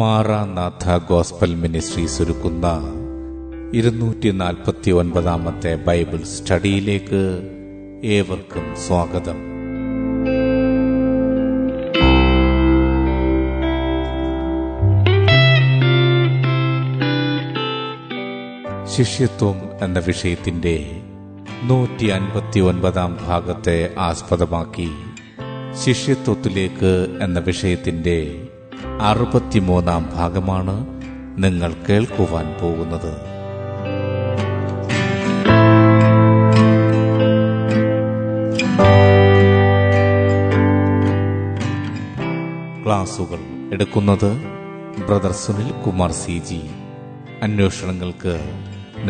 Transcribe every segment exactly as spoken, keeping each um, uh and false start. മാറാനാഥാ gospel ministries ഒരുക്കുന്ന ഇരുന്നൂറ്റി നാൽപ്പത്തി ഒൻപതാമത്തെ ബൈബിൾ സ്റ്റഡിയിലേക്ക് ഏവർക്കും സ്വാഗതം. ശിഷ്യത്വം എന്ന വിഷയത്തിന്റെ നൂറ്റി അൻപത്തി ഒൻപതാം ഭാഗത്തെ ആസ്പദമാക്കി ശിഷ്യത്വത്തിലേക്ക് എന്ന വിഷയത്തിന്റെ അറുപത്തിമൂന്നാം ഭാഗമാണ് നിങ്ങൾ കേൾക്കുവാൻ പോകുന്നത്. ക്ലാസുകൾ എടുക്കുന്നത് brother Sunil Kumar C G. അന്വേഷണങ്ങൾക്ക്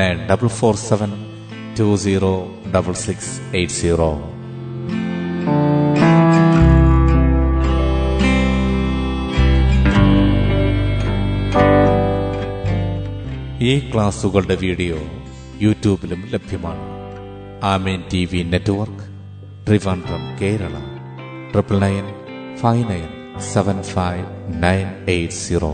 nine double four seven two zero double six eight zero. ഈ ക്ലാസുകളുടെ വീഡിയോ യൂട്യൂബിലും ലഭ്യമാണ്. ആമേൻ T V network, Trivandrum, Kerala. Triple nine five nine seven five nine eight zero.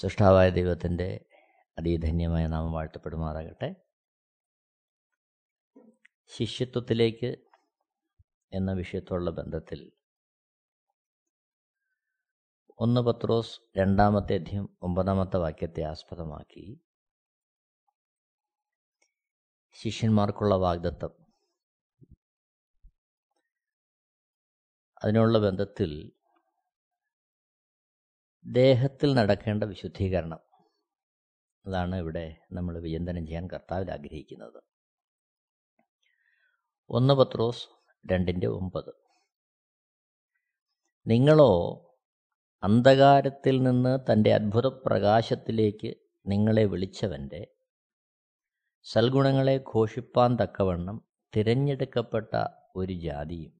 സൃഷ്ടാവായ ദൈവത്തിൻ്റെ അതിധന്യമായ നാമം വാഴ്ത്തപ്പെടുമാറാകട്ടെ. ശിഷ്യത്വത്തിലേക്ക് എന്ന വിഷയത്തോടുള്ള ബന്ധത്തിൽ ഒന്ന് പത്രോസ് രണ്ടാമത്തെ അധ്യായം ഒമ്പതാമത്തെ വാക്യത്തെ ആസ്പദമാക്കി ശിഷ്യന്മാർക്കുള്ള വാഗ്ദത്തം, അതിനുള്ള ബന്ധത്തിൽ ദേഹത്തിൽ നടക്കേണ്ട വിശുദ്ധീകരണം, അതാണ് ഇവിടെ നമ്മൾ വിചിന്തനം ചെയ്യാൻ കർത്താവിൽ ആഗ്രഹിക്കുന്നത്. ഒന്ന് പത്രോസ് രണ്ടിൻ്റെ ഒമ്പത്: നിങ്ങളോ അന്ധകാരത്തിൽ നിന്ന് തൻ്റെ അത്ഭുത പ്രകാശത്തിലേക്ക് നിങ്ങളെ വിളിച്ചവൻ്റെ സൽഗുണങ്ങളെ ഘോഷിപ്പാൻ തക്കവണ്ണം തിരഞ്ഞെടുക്കപ്പെട്ട ഒരു ജാതിയും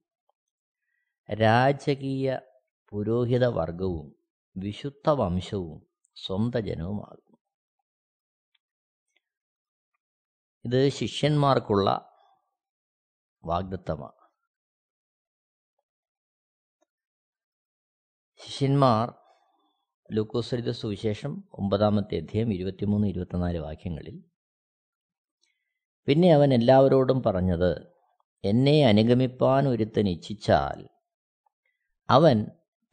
രാജകീയ പുരോഹിത വർഗവും വിശുദ്ധ വംശവും സ്വന്തജനവുമാകുന്നു. ഇത് ശിഷ്യന്മാർക്കുള്ള വാഗ്ദത്തമാണ്. ശിഷ്യന്മാർ ലൂക്കോസരിത സുവിശേഷം ഒമ്പതാമത്തെ അധ്യായം ഇരുപത്തിമൂന്ന് ഇരുപത്തിനാല് വാക്യങ്ങളിൽ, പിന്നെ അവൻ എല്ലാവരോടും പറഞ്ഞത്, എന്നെ അനുഗമിപ്പാൻ ഒരുത്തൻ ഇച്ഛിച്ചാൽ അവൻ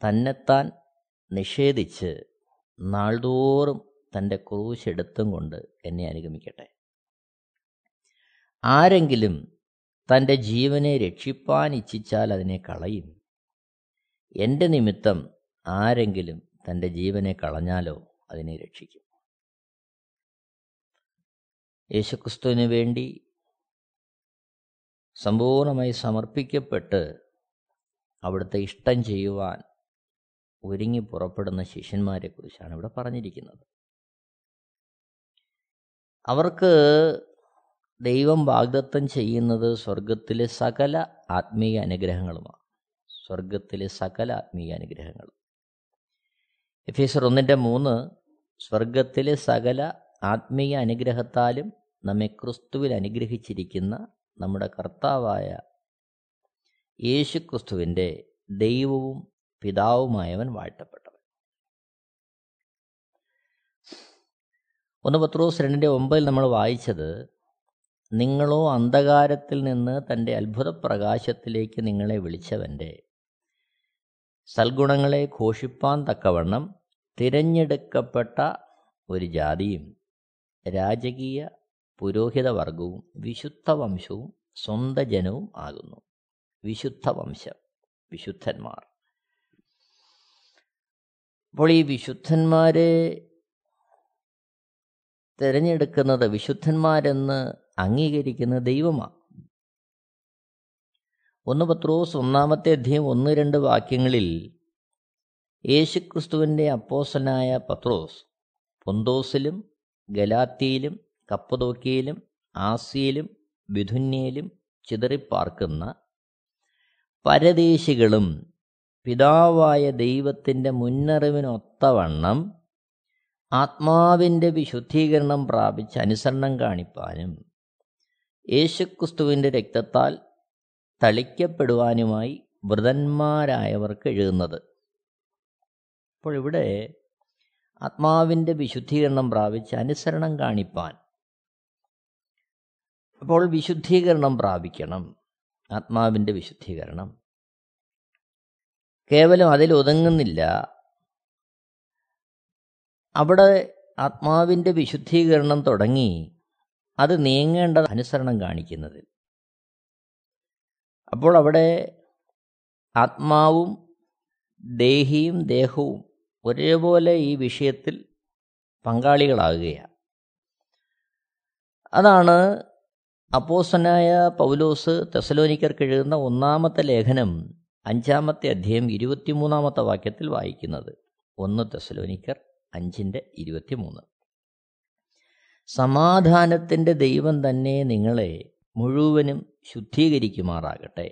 തന്നെത്താൻ നിഷേധിച്ച് നാൾതോറും തൻ്റെ ക്രൂശ് എടുത്തും കൊണ്ട് എന്നെ അനുഗമിക്കട്ടെ. ആരെങ്കിലും തൻ്റെ ജീവനെ രക്ഷിപ്പാൻ ഇച്ഛിച്ചാൽ അതിനെ കളയും. എൻ്റെ നിമിത്തം ആരെങ്കിലും തൻ്റെ ജീവനെ കളഞ്ഞാലോ അതിനെ രക്ഷിക്കും. യേശുക്രിസ്തുവിന് വേണ്ടി സമ്പൂർണമായി സമർപ്പിക്കപ്പെട്ട് അവിടുത്തെ ഇഷ്ടം ചെയ്യുവാൻ ഒരുങ്ങി പുറപ്പെടുന്ന ശിഷ്യന്മാരെക്കുറിച്ചാണ് ഇവിടെ പറഞ്ഞിരിക്കുന്നത്. അവർക്ക് ദൈവം വാഗ്ദത്തം ചെയ്യുന്നത് സ്വർഗത്തിലെ സകല ആത്മീയ അനുഗ്രഹങ്ങളുമാണ്. സ്വർഗത്തിലെ സകല ആത്മീയ അനുഗ്രഹങ്ങൾ. എഫേസർ ഒന്നിൻ്റെ മൂന്ന്: സ്വർഗത്തിലെ സകല ആത്മീയ അനുഗ്രഹത്താലും നമ്മെ ക്രിസ്തുവിൽ അനുഗ്രഹിച്ചിരിക്കുന്ന നമ്മുടെ കർത്താവായ യേശുക്രിസ്തുവിൻ്റെ ദൈവവും പിതാവുമായവൻ വാഴ്ത്തപ്പെട്ടവൻ. ഒന്ന് പത്രോസ് രണ്ടിൻ്റെ ഒമ്പതിൽ നമ്മൾ വായിച്ചത്, നിങ്ങളോ അന്ധകാരത്തിൽ നിന്ന് തൻ്റെ അത്ഭുത പ്രകാശത്തിലേക്ക് നിങ്ങളെ വിളിച്ചവൻ്റെ സൽഗുണങ്ങളെ ഘോഷിപ്പാൻ തക്കവണ്ണം തിരഞ്ഞെടുക്കപ്പെട്ട ഒരു ജാതിയും രാജകീയ പുരോഹിത വർഗവും വിശുദ്ധ വംശവും സ്വന്ത ജനവും ആകുന്നു. വിശുദ്ധ വംശം, വിശുദ്ധന്മാർ. അപ്പോൾ ഈ വിശുദ്ധന്മാരെ തിരഞ്ഞെടുക്കുന്നത്, വിശുദ്ധന്മാരെന്ന് അംഗീകരിക്കുന്ന ദൈവമാണ്. ഒന്ന് പത്രോസ് ഒന്നാമത്തെ അധ്യായം ഒന്ന് രണ്ട് വാക്യങ്ങളിൽ യേശുക്രിസ്തുവിൻ്റെ അപ്പോസ്തലനായ പത്രോസ് പൊന്തോസിലും ഗലാത്തിയിലും കപ്പദോക്കിയയിലും ആസിയയിലും വിഥുന്യയിലും ചിതറിപ്പാർക്കുന്ന പരദേശികളും പിതാവായ ദൈവത്തിൻ്റെ മുന്നറിവിനൊത്തവണ്ണം ആത്മാവിൻ്റെ വിശുദ്ധീകരണം പ്രാപിച്ച് അനുസരണം കാണിപ്പാനും യേശുക്രിസ്തുവിൻ്റെ രക്തത്താൽ തളിക്കപ്പെടുവാനുമായി വ്രതന്മാരായവർക്ക് എഴുതുന്നത്. അപ്പോൾ ഇവിടെ ആത്മാവിൻ്റെ വിശുദ്ധീകരണം പ്രാപിച്ച് അനുസരണം കാണിപ്പാൻ. അപ്പോൾ വിശുദ്ധീകരണം പ്രാപിക്കണം, ആത്മാവിൻ്റെ വിശുദ്ധീകരണം. കേവലം അതിലൊതുങ്ങുന്നില്ല. അവിടെ ആത്മാവിൻ്റെ വിശുദ്ധീകരണം തുടങ്ങി അത് നീങ്ങേണ്ടത് അനുസരണം കാണിക്കുന്നതിൽ. അപ്പോൾ അവിടെ ആത്മാവും ദേഹിയും ദേഹവും ഒരേപോലെ ഈ വിഷയത്തിൽ പങ്കാളികളാകുകയാണ്. അതാണ് അപ്പോസ്തലനായ പൗലോസ് തെസലോനിക്കർക്ക് എഴുതുന്ന ഒന്നാമത്തെ ലേഖനം അഞ്ചാമത്തെ അധ്യായം ഇരുപത്തിമൂന്നാമത്തെ വാക്യത്തിൽ വായിക്കുന്നത്. ഒന്ന് തെസലോനിക്കർ അഞ്ചിൻ്റെ ഇരുപത്തിമൂന്ന്. സമാധാനത്തിൻ്റെ ദൈവം തന്നെ നിങ്ങളെ മുഴുവനും ശുദ്ധീകരിക്കുമാറാകട്ടെ,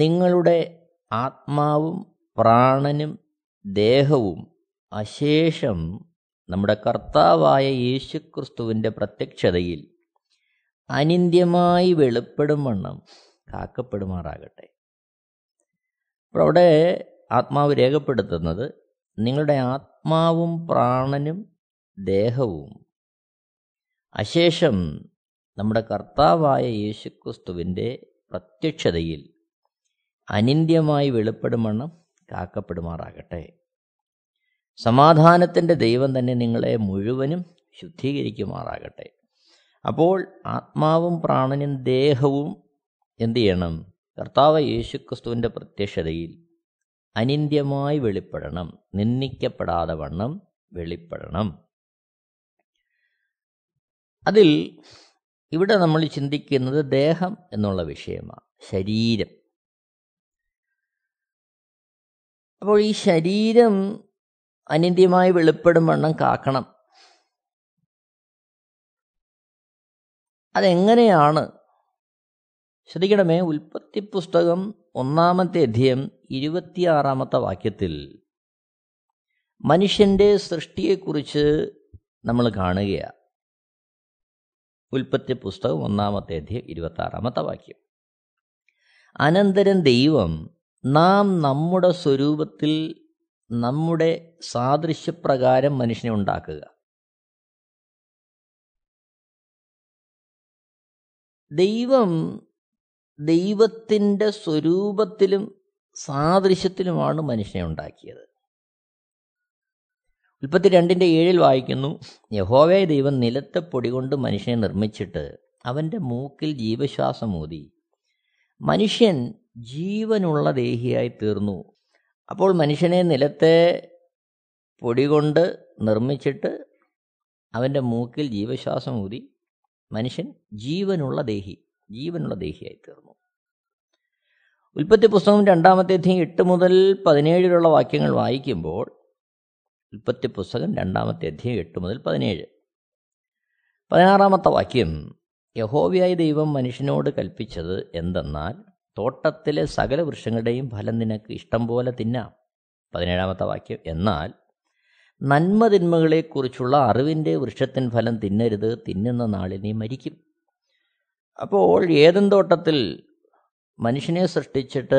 നിങ്ങളുടെ ആത്മാവും പ്രാണനും ദേഹവും അശേഷം നമ്മുടെ കർത്താവായ യേശുക്രിസ്തുവിൻ്റെ പ്രത്യക്ഷതയിൽ അനിന്ദ്യമായി വെളിപ്പെടും വണ്ണം കാക്കപ്പെടുമാറാകട്ടെ. അപ്പോൾ അവിടെ ആത്മാവ് രേഖപ്പെടുത്തുന്നത് നിങ്ങളുടെ ആത്മാവും പ്രാണനും ദേഹവും അശേഷം നമ്മുടെ കർത്താവായ യേശുക്രിസ്തുവിൻ്റെ പ്രത്യക്ഷതയിൽ അനിന്ദ്യമായി വെളിപ്പെടും വണ്ണം കാക്കപ്പെടുമാറാകട്ടെ. സമാധാനത്തിൻ്റെ ദൈവം തന്നെ നിങ്ങളെ മുഴുവനും ശുദ്ധീകരിക്കുമാറാകട്ടെ. അപ്പോൾ ആത്മാവും പ്രാണനും ദേഹവും എന്തു ചെയ്യണം? കർത്താവ് യേശുക്രിസ്തുവിൻ്റെ പ്രത്യക്ഷതയിൽ അനിന്ദ്യമായി വെളിപ്പെടണം, നിന്ദിക്കപ്പെടാതെ വണ്ണം വെളിപ്പെടണം. അതിൽ ഇവിടെ നമ്മൾ ചിന്തിക്കുന്നത് ദേഹം എന്നുള്ള വിഷയമാണ്, ശരീരം. അപ്പോൾ ഈ ശരീരം അനിന്ദ്യമായി വെളിപ്പെടും വണ്ണം കാക്കണം. അതെങ്ങനെയാണ്? ശ്രദ്ധിക്കണമേ, ഉൽപ്പത്തി പുസ്തകം ഒന്നാമത്തെ അധ്യായം ഇരുപത്തിയാറാമത്തെ വാക്യത്തിൽ മനുഷ്യൻ്റെ സൃഷ്ടിയെക്കുറിച്ച് നമ്മൾ കാണുകയാണ്. ഉൽപ്പത്തി പുസ്തകം ഒന്നാമത്തെ അധ്യായം ഇരുപത്തിയാറാമത്തെ വാക്യം. അനന്തരം ദൈവം നാം നമ്മുടെ സ്വരൂപത്തിൽ നമ്മുടെ സാദൃശ്യപ്രകാരം മനുഷ്യനെ ഉണ്ടാക്കുക. ദൈവം ദൈവത്തിൻ്റെ സ്വരൂപത്തിലും സാദൃശ്യത്തിലുമാണ് മനുഷ്യനെ ഉണ്ടാക്കിയത്. ഉൽപ്പത്തി രണ്ടിൻ്റെ ഏഴിൽ വായിക്കുന്നു, യഹോവയായ ദൈവം നിലത്തെ പൊടി കൊണ്ട് മനുഷ്യനെ നിർമ്മിച്ചിട്ട് അവൻ്റെ മൂക്കിൽ ജീവശ്വാസം ഊതി മനുഷ്യൻ ജീവനുള്ള ദേഹിയായി തീർന്നു. അപ്പോൾ മനുഷ്യനെ നിലത്തെ പൊടി കൊണ്ട് നിർമ്മിച്ചിട്ട് അവൻ്റെ മൂക്കിൽ ജീവശ്വാസം ഊതി മനുഷ്യൻ ജീവനുള്ള ദേഹി ജീവനുള്ള ദേഹിയായി തീർന്നു. ഉൽപ്പത്തി പുസ്തകം രണ്ടാമത്തെ അധ്യായം എട്ട് മുതൽ പതിനേഴിലുള്ള വാക്യങ്ങൾ വായിക്കുമ്പോൾ, ഉൽപ്പത്തി പുസ്തകം രണ്ടാമത്തെ അധ്യായം എട്ട് മുതൽ പതിനേഴ് പതിനാറാമത്തെ വാക്യം, യഹോവയായ ദൈവം മനുഷ്യനോട് കൽപ്പിച്ചത് എന്തെന്നാൽ തോട്ടത്തിലെ സകല വൃക്ഷങ്ങളുടെയും ഫലം നിനക്ക് ഇഷ്ടം പോലെ തിന്നാം. പതിനേഴാമത്തെ വാക്യം, എന്നാൽ നന്മതിന്മകളെക്കുറിച്ചുള്ള അറിവിൻ്റെ വൃക്ഷത്തിൻ ഫലം തിന്നരുത്, തിന്നുന്ന നാളിൽ നീ മരിക്കും. അപ്പോൾ ഏദൻ തോട്ടത്തിൽ മനുഷ്യനെ സൃഷ്ടിച്ചിട്ട്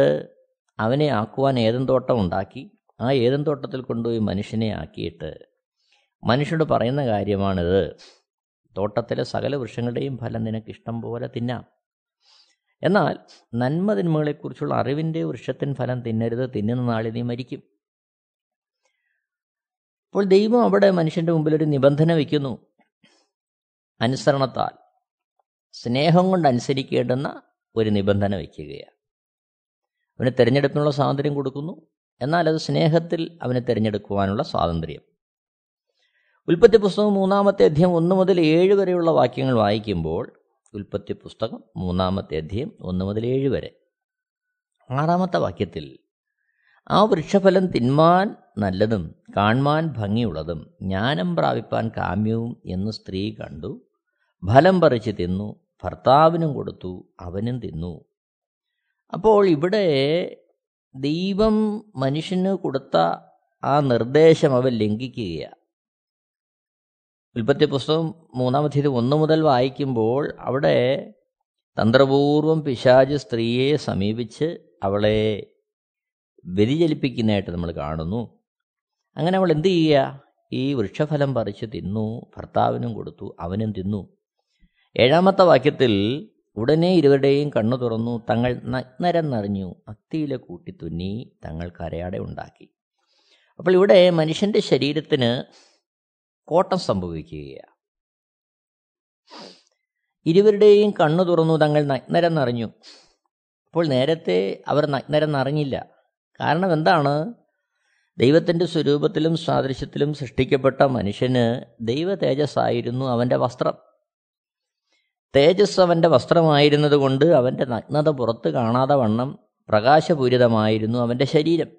അവനെ ആക്കുവാൻ ഏദൻ തോട്ടം ഉണ്ടാക്കി. ആ ഏദൻ തോട്ടത്തിൽ കൊണ്ടുപോയി മനുഷ്യനെ ആക്കിയിട്ട് മനുഷ്യനോട് പറയുന്ന കാര്യമാണിത്, തോട്ടത്തിലെ സകല വൃക്ഷങ്ങളുടെയും ഫലം നിനക്ക് ഇഷ്ടം പോലെ തിന്നാം, എന്നാൽ നന്മതിന്മകളെക്കുറിച്ചുള്ള അറിവിൻ്റെ വൃക്ഷത്തിൻ ഫലം തിന്നരുത്, തിന്നുന്ന നാളിൽ നീ മരിക്കും. അപ്പോൾ ദൈവം അവിടെ മനുഷ്യൻ്റെ മുമ്പിൽ ഒരു നിബന്ധന വയ്ക്കുന്നു. അനുസരണത്താൽ, സ്നേഹം കൊണ്ട് അനുസരിക്കേണ്ടുന്ന ഒരു നിബന്ധന വയ്ക്കുകയാണ്. അവന് തിരഞ്ഞെടുപ്പിനുള്ള സ്വാതന്ത്ര്യം കൊടുക്കുന്നു, എന്നാൽ അത് സ്നേഹത്തിൽ അവന് തിരഞ്ഞെടുക്കുവാനുള്ള സ്വാതന്ത്ര്യം. ഉൽപ്പത്തി പുസ്തകം മൂന്നാമത്തെ അധ്യായം ഒന്ന് മുതൽ ഏഴ് വരെയുള്ള വാക്യങ്ങൾ വായിക്കുമ്പോൾ, ഉൽപ്പത്തി പുസ്തകം മൂന്നാമത്തെ അധ്യായം ഒന്ന് മുതൽ ഏഴ് വരെ ആറാമത്തെ വാക്യത്തിൽ, ആ വൃക്ഷഫലം തിന്മാൻ നല്ലതും കാൺമാൻ ഭംഗിയുള്ളതും ജ്ഞാനം പ്രാപിപ്പാൻ കാമ്യവും എന്ന് സ്ത്രീ കണ്ടു, ഫലം പറിച്ച് തിന്നു, ഭർത്താവിനും കൊടുത്തു, അവനും തിന്നു. അപ്പോൾ ഇവിടെ ദൈവം മനുഷ്യന് കൊടുത്ത ആ നിർദ്ദേശം അവൻ ലംഘിക്കുകയാണ്. ഉൽപ്പത്തി പുസ്തകം മൂന്നാമത്തെ ഒന്ന് മുതൽ വായിക്കുമ്പോൾ അവിടെ തന്ത്രപൂർവം പിശാച് സ്ത്രീയെ സമീപിച്ച് അവളെ വ്യതിചലിപ്പിക്കുന്നതായിട്ട് നമ്മൾ കാണുന്നു. അങ്ങനെ അവൾ എന്ത് ചെയ്യുക? ഈ വൃക്ഷഫലം പറിച്ച് തിന്നു, ഭർത്താവിനും കൊടുത്തു, അവനും തിന്നു. ഏഴാമത്തെ വാക്യത്തിൽ ഉടനെ ഇരുവരുടെയും കണ്ണു തുറന്നു, തങ്ങൾ നഗ്നരെന്നറിഞ്ഞു, അത്തിയില കൂട്ടി തുന്നി തങ്ങൾ കരയാടെ ഉണ്ടാക്കി. അപ്പോൾ ഇവിടെ മനുഷ്യൻ്റെ ശരീരത്തിന് കോട്ടം സംഭവിക്കുകയാണ്. ഇരുവരുടെയും കണ്ണു തുറന്നു, തങ്ങൾ നഗ്നരെന്നറിഞ്ഞു. അപ്പോൾ നേരത്തെ അവർ നഗ്നരെന്നറിഞ്ഞില്ല. കാരണം എന്താണ്? ദൈവത്തിൻ്റെ സ്വരൂപത്തിലും സാദൃശ്യത്തിലും സൃഷ്ടിക്കപ്പെട്ട മനുഷ്യന് ദൈവ തേജസ്സായിരുന്നു അവൻ്റെ വസ്ത്രം. തേജസ് അവൻ്റെ വസ്ത്രമായിരുന്നതുകൊണ്ട് അവൻ്റെ നഗ്നത പുറത്ത് കാണാതെ വണ്ണം പ്രകാശപൂരിതമായിരുന്നു അവൻ്റെ ശരീരം.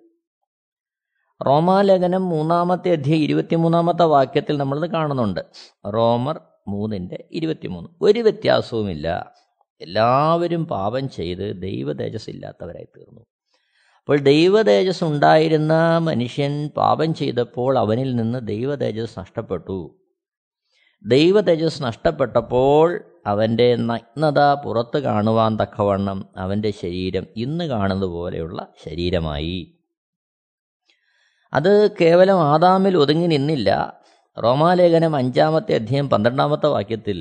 റോമാലേഖനം മൂന്നാമത്തെ അധ്യായം ഇരുപത്തിമൂന്നാമത്തെ വാക്യത്തിൽ നമ്മളത് കാണുന്നുണ്ട്. റോമർ മൂന്നിൻ്റെ ഇരുപത്തിമൂന്ന്. ഒരു വ്യത്യാസവുമില്ല, എല്ലാവരും പാപം ചെയ്ത് ദൈവ തേജസ് ഇല്ലാത്തവരായി തീർന്നു. അപ്പോൾ ദൈവ തേജസ് ഉണ്ടായിരുന്ന മനുഷ്യൻ പാപം ചെയ്തപ്പോൾ അവനിൽ നിന്ന് ദൈവ തേജസ് നഷ്ടപ്പെട്ടു. ദൈവ തേജസ് നഷ്ടപ്പെട്ടപ്പോൾ അവൻ്റെ നഗ്നത പുറത്ത് കാണുവാൻ തക്കവണ്ണം അവൻ്റെ ശരീരം ഇന്ന് കാണുന്നതുപോലെയുള്ള ശരീരമായി. അത് കേവലം ആദാമിൽ ഒതുങ്ങി നിന്നില്ല. റോമാലേഖനം അഞ്ചാമത്തെ അധ്യായം പന്ത്രണ്ടാമത്തെ വാക്യത്തിൽ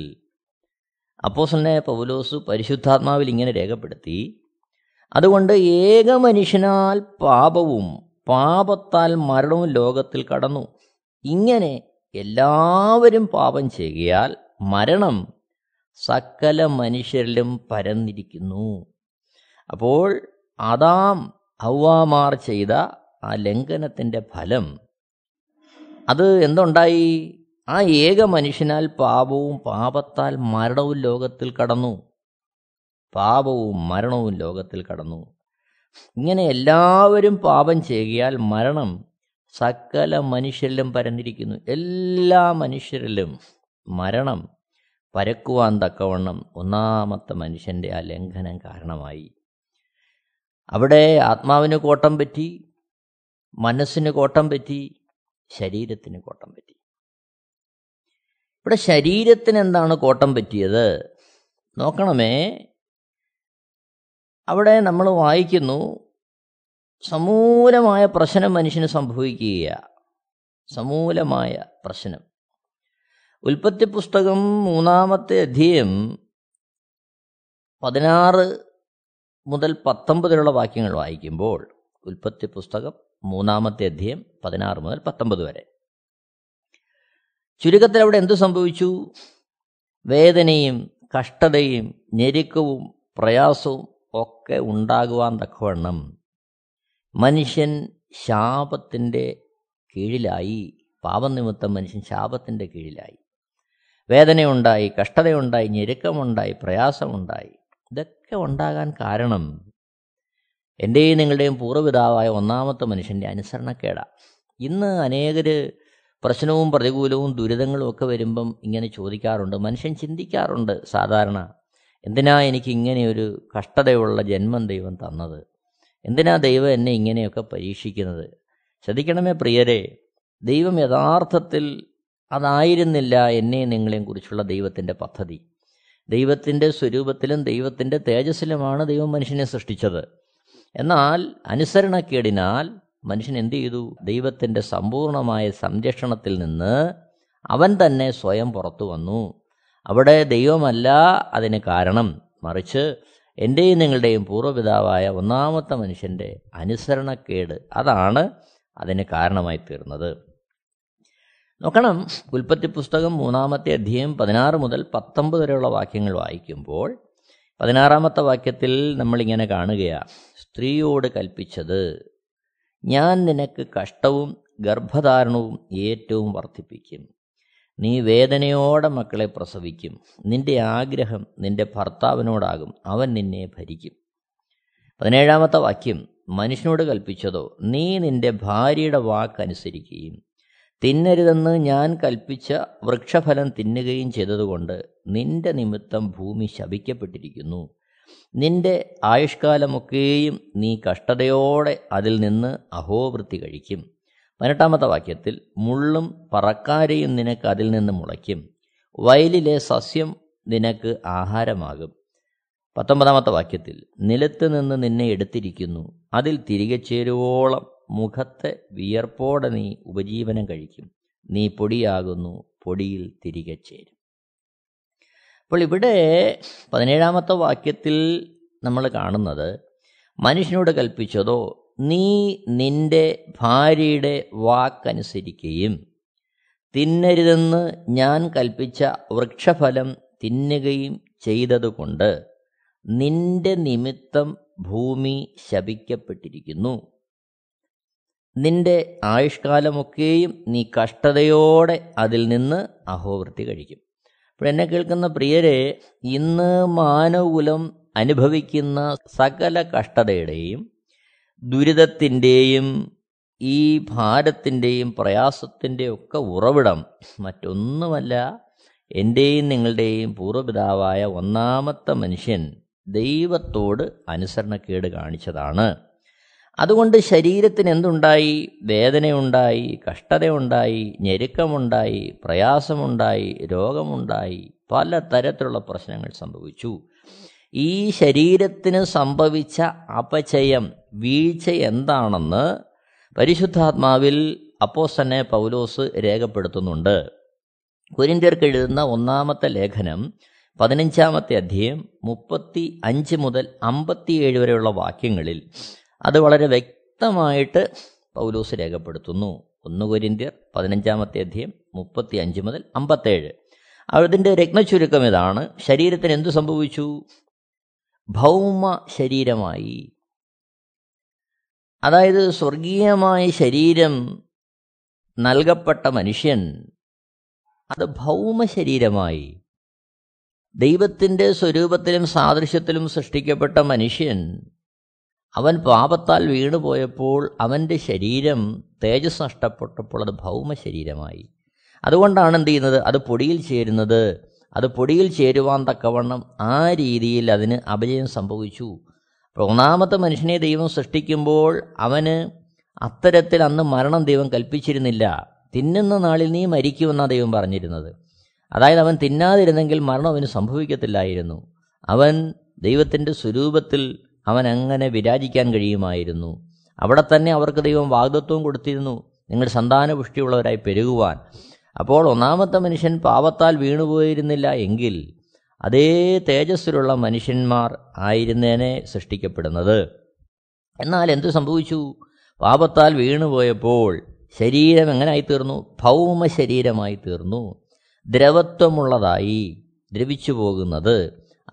അപ്പോസ്തലനായ പൗലോസ് പരിശുദ്ധാത്മാവിൽ ഇങ്ങനെ രേഖപ്പെടുത്തി, അതുകൊണ്ട് ഏക മനുഷ്യനാൽ പാപവും പാപത്താൽ മരണവും ലോകത്തിൽ കടന്നു, ഇങ്ങനെ എല്ലാവരും പാപം ചെയ്യയാൽ മരണം സകല മനുഷ്യരിലും പരന്നിരിക്കുന്നു. അപ്പോൾ ആദാം ഹവ്വാമാർ ചെയ്ത ആ ലംഘനത്തിൻ്റെ ഫലം അത് എന്തുണ്ടായി? ആ ഏക മനുഷ്യനാൽ പാപവും പാപത്താൽ മരണവും ലോകത്തിൽ കടന്നു. പാപവും മരണവും ലോകത്തിൽ കടന്നു. ഇങ്ങനെ എല്ലാവരും പാപം ചെയ്യയാൽ മരണം സകല മനുഷ്യരിലും പരന്നിരിക്കുന്നു. എല്ലാ മനുഷ്യരിലും മരണം പരക്കുവാൻ തക്കവണ്ണം ഒന്നാമത്തെ മനുഷ്യൻ്റെ ആ ലംഘനം കാരണമായി. അവിടെ ആത്മാവിന് കോട്ടം പറ്റി, മനസ്സിന് കോട്ടം പറ്റി, ശരീരത്തിന് കോട്ടം പറ്റി. ഇവിടെ ശരീരത്തിന് എന്താണ് കോട്ടം പറ്റിയത്? നോക്കണമേ, അവിടെ നമ്മൾ വായിക്കുന്നു സമൂലമായ പ്രശ്നം മനുഷ്യന് സംഭവിക്കുകയാണ്. സമൂലമായ പ്രശ്നം. ഉൽപ്പത്തി പുസ്തകം മൂന്നാമത്തെ അധ്യായം പതിനാറ് മുതൽ പത്തൊമ്പതിലുള്ള വാക്യങ്ങൾ വായിക്കുമ്പോൾ, ഉൽപ്പത്തി പുസ്തകം മൂന്നാമത്തെ അധ്യായം പതിനാറ് മുതൽ പത്തൊമ്പത് വരെ, ചുരുക്കത്തിൽ അവിടെ എന്തു സംഭവിച്ചു? വേദനയും കഷ്ടതയും ഞെരുക്കവും പ്രയാസവും ഒക്കെ ഉണ്ടാകുവാൻ തക്കവണ്ണം മനുഷ്യൻ ശാപത്തിൻ്റെ കീഴിലായി. പാപം നിമിത്തം മനുഷ്യൻ ശാപത്തിൻ്റെ കീഴിലായി. വേദനയുണ്ടായി, കഷ്ടതയുണ്ടായി, ഞെരുക്കമുണ്ടായി, പ്രയാസമുണ്ടായി. ഇതൊക്കെ ഉണ്ടാകാൻ കാരണം എൻ്റെയും നിങ്ങളുടെയും പൂർവ്വപിതാവായ ഒന്നാമത്തെ മനുഷ്യൻ്റെ അനുസരണക്കേടാണ്. ഇന്ന് അനേകർ പ്രശ്നവും പ്രതികൂലവും ദുരിതങ്ങളും ഒക്കെ വരുമ്പം ഇങ്ങനെ ചോദിക്കാറുണ്ട്, മനുഷ്യൻ ചിന്തിക്കാറുണ്ട് സാധാരണ, എന്തിനാ എനിക്ക് ഇങ്ങനെയൊരു കഷ്ടതയുള്ള ജന്മം ദൈവം തന്നത്? എന്തിനാ ദൈവം എന്നെ ഇങ്ങനെയൊക്കെ പരീക്ഷിക്കുന്നത്? ശ്രദ്ധിക്കണമേ പ്രിയരെ, ദൈവം യഥാർത്ഥത്തിൽ അതായിരുന്നില്ല എന്നെയും നിങ്ങളെയും കുറിച്ചുള്ള ദൈവത്തിൻ്റെ പദ്ധതി. ദൈവത്തിൻ്റെ സ്വരൂപത്തിലും ദൈവത്തിൻ്റെ തേജസ്സിലുമാണ് ദൈവം മനുഷ്യനെ സൃഷ്ടിച്ചത്. എന്നാൽ അനുസരണക്കേടിനാൽ മനുഷ്യൻ എന്തു ചെയ്തു? ദൈവത്തിൻ്റെ സമ്പൂർണമായ സംരക്ഷണത്തിൽ നിന്ന് അവൻ തന്നെ സ്വയം പുറത്തു വന്നു. അവിടെ ദൈവമല്ല അതിന് കാരണം, മറിച്ച് എൻ്റെയും നിങ്ങളുടെയും പൂർവ്വപിതാവായ ഒന്നാമത്തെ മനുഷ്യൻ്റെ അനുസരണക്കേട് അതാണ് അതിന് കാരണമായി തീർന്നത്. നോക്കണം, ഉൽപ്പത്തി പുസ്തകം മൂന്നാമത്തെ അധ്യായം പതിനാറ് മുതൽ പത്തൊമ്പത് വരെയുള്ള വാക്യങ്ങൾ വായിക്കുമ്പോൾ പതിനാറാമത്തെ വാക്യത്തിൽ നമ്മളിങ്ങനെ കാണുകയാണ്, സ്ത്രീയോട് കൽപ്പിച്ചത്, ഞാൻ നിനക്ക് കഷ്ടവും ഗർഭധാരണവും ഏറ്റവും വർദ്ധിപ്പിക്കും, നീ വേദനയോടെ മക്കളെ പ്രസവിക്കും, നിന്റെ ആഗ്രഹം നിന്റെ ഭർത്താവിനോടാകും, അവൻ നിന്നെ ഭരിക്കും. പതിനേഴാമത്തെ വാക്യം, മനുഷ്യനോട് കൽപ്പിച്ചതോ, നീ നിന്റെ ഭാര്യയുടെ വാക്കനുസരിക്കുകയും തിന്നരുതെന്ന് ഞാൻ കൽപ്പിച്ച വൃക്ഷഫലം തിന്നുകയും ചെയ്തതുകൊണ്ട് നിന്റെ നിമിത്തം ഭൂമി ശപിക്കപ്പെട്ടിരിക്കുന്നു, നിന്റെ ആയുഷ്കാലമൊക്കെയും നീ കഷ്ടതയോടെ അതിൽ നിന്ന് അഹോവൃത്തി കഴിക്കും. പതിനെട്ടാമത്തെ വാക്യത്തിൽ, മുള്ളും പറക്കാരയും നിനക്ക് അതിൽ നിന്ന് മുളയ്ക്കും, വയലിലെ സസ്യം നിനക്ക് ആഹാരമാകും, പത്തൊമ്പതാമത്തെ വാക്യത്തിൽ, നിലത്ത് നിന്ന് നിന്നെ എടുത്തിരിക്കുന്നു, അതിൽ തിരികെ ചേരുവോളം മുഖത്തെ വിയർപ്പോടെ നീ ഉപജീവനം കഴിക്കും, നീ പൊടിയാകുന്നു, പൊടിയിൽ തിരികെ ചേരും. അപ്പോൾ ഇവിടെ പതിനേഴാമത്തെ വാക്യത്തിൽ നമ്മൾ കാണുന്നത്, മനുഷ്യനോട് കൽപ്പിച്ചതോ നീ നിന്റെ ഭാര്യയുടെ വാക്കനുസരിക്കുകയും തിന്നരുതെന്ന് ഞാൻ കൽപ്പിച്ച വൃക്ഷഫലം തിന്നുകയും ചെയ്തതുകൊണ്ട് നിന്റെ നിമിത്തം ഭൂമി ശപിക്കപ്പെട്ടിരിക്കുന്നു. നിന്റെ ആയുഷ്കാലമൊക്കെയും നീ കഷ്ടതയോടെ അതിൽ നിന്ന് അഹോവൃത്തി കഴിക്കും. അപ്പോൾ എന്നെ കേൾക്കുന്ന പ്രിയരെ, ഇന്ന് മാനവകുലം അനുഭവിക്കുന്ന സകല കഷ്ടതയുടെയും ദുരിതത്തിൻ്റെയും ഈ ഭാരത്തിൻ്റെയും പ്രയാസത്തിൻ്റെയും ഒക്കെ ഉറവിടം മറ്റൊന്നുമല്ല, എൻ്റെയും നിങ്ങളുടെയും പൂർവ്വപിതാവായ ഒന്നാമത്തെ മനുഷ്യൻ ദൈവത്തോട് അനുസരണക്കേട് കാണിച്ചതാണ്. അതുകൊണ്ട് ശരീരത്തിന് എന്തുണ്ടായി? വേദനയുണ്ടായി, കഷ്ടതയുണ്ടായി, ഞെരുക്കമുണ്ടായി, പ്രയാസമുണ്ടായി, രോഗമുണ്ടായി, പല തരത്തിലുള്ള പ്രശ്നങ്ങൾ സംഭവിച്ചു. ഈ ശരീരത്തിന് സംഭവിച്ച അപചയം, വീഴ്ച എന്താണെന്ന് പരിശുദ്ധാത്മാവിൽ അപ്പോസ്തലനായ പൗലോസ് രേഖപ്പെടുത്തുന്നുണ്ട്. കൊരിന്ത്യർക്ക് എഴുതുന്ന ഒന്നാമത്തെ ലേഖനം പതിനഞ്ചാമത്തെ അധ്യായം മുപ്പത്തി അഞ്ച് മുതൽ അമ്പത്തിയേഴ് വരെയുള്ള വാക്യങ്ങളിൽ അത് വളരെ വ്യക്തമായിട്ട് പൗലോസ് രേഖപ്പെടുത്തുന്നു. ഒന്ന് കൊരിന്ത്യർ പതിനഞ്ചാമത്തെ അധ്യായം മുപ്പത്തി അഞ്ച് മുതൽ അമ്പത്തേഴ്. അതിൻ്റെ രത്നച്ചുരുക്കം ഇതാണ്: ശരീരത്തിന് എന്തു സംഭവിച്ചു? ഭൗമ ശരീരമായി. അതായത് സ്വർഗീയമായ ശരീരം നൽകപ്പെട്ട മനുഷ്യൻ അത് ഭൗമ ശരീരമായി. ദൈവത്തിൻ്റെ സ്വരൂപത്തിലും സാദൃശ്യത്തിലും സൃഷ്ടിക്കപ്പെട്ട മനുഷ്യൻ അവൻ പാപത്താൽ വീണുപോയപ്പോൾ അവൻ്റെ ശരീരം തേജസ് നഷ്ടപ്പെട്ടപ്പോൾ അത് ഭൗമ ശരീരമായി. അതുകൊണ്ടാണ് എന്ത് ചെയ്യുന്നത്? അത് പൊടിയിൽ ചേരുന്നത്. അത് പൊടിയിൽ ചേരുവാൻ തക്കവണ്ണം ആ രീതിയിൽ അതിന് അപജയം സംഭവിച്ചു. അപ്പോൾ ഒന്നാമത്തെ മനുഷ്യനെ ദൈവം സൃഷ്ടിക്കുമ്പോൾ അവന് അത്തരത്തിൽ അന്ന് മരണം ദൈവം കൽപ്പിച്ചിരുന്നില്ല. തിന്നുന്ന നാളിൽ നീ മരിക്കുമെന്നാണ് ദൈവം പറഞ്ഞിരുന്നത്. അതായത് അവൻ തിന്നാതിരുന്നെങ്കിൽ മരണം അവന് സംഭവിക്കത്തില്ലായിരുന്നു. അവൻ ദൈവത്തിൻ്റെ സ്വരൂപത്തിൽ അവൻ അങ്ങനെ വിരാജിക്കാൻ കഴിയുമായിരുന്നു. അവിടെ തന്നെ അവർക്ക് ദൈവം വാഗ്ദത്വം കൊടുത്തിരുന്നു, നിങ്ങൾ സന്താനപുഷ്ടിയുള്ളവരായി പെരുകുവാൻ. അപ്പോൾ ഒന്നാമത്തെ മനുഷ്യൻ പാപത്താൽ വീണുപോയിരുന്നില്ല എങ്കിൽ അതേ തേജസ്സിലുള്ള മനുഷ്യന്മാർ ആയിരുന്നേനെ സൃഷ്ടിക്കപ്പെടുന്നത്. എന്നാൽ എന്തു സംഭവിച്ചു? പാപത്താൽ വീണുപോയപ്പോൾ ശരീരം എങ്ങനെയായിത്തീർന്നു? ഭൗമ ശരീരമായി തീർന്നു. ദ്രവത്വമുള്ളതായി, ദ്രവിച്ചു പോകുന്നത്,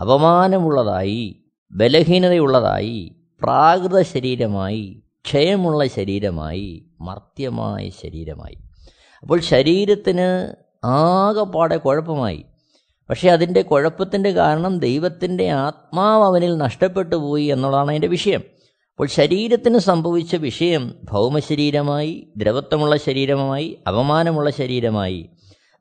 അപമാനമുള്ളതായി, ബലഹീനതയുള്ളതായി, പ്രാകൃത ശരീരമായി, ക്ഷയമുള്ള ശരീരമായി, മർത്യമായ ശരീരമായി. അപ്പോൾ ശരീരത്തിന് ആകെപ്പാടെ കുഴപ്പമായി. പക്ഷേ അതിൻ്റെ കുഴപ്പത്തിൻ്റെ കാരണം ദൈവത്തിൻ്റെ ആത്മാവ് അവനിൽ നഷ്ടപ്പെട്ടു പോയി എന്നുള്ളതാണ് അതിൻ്റെ വിഷയം. അപ്പോൾ ശരീരത്തിന് സംഭവിച്ച വിഷയം ഭൗമശരീരമായി, ദ്രവത്വമുള്ള ശരീരമായി, അപമാനമുള്ള ശരീരമായി,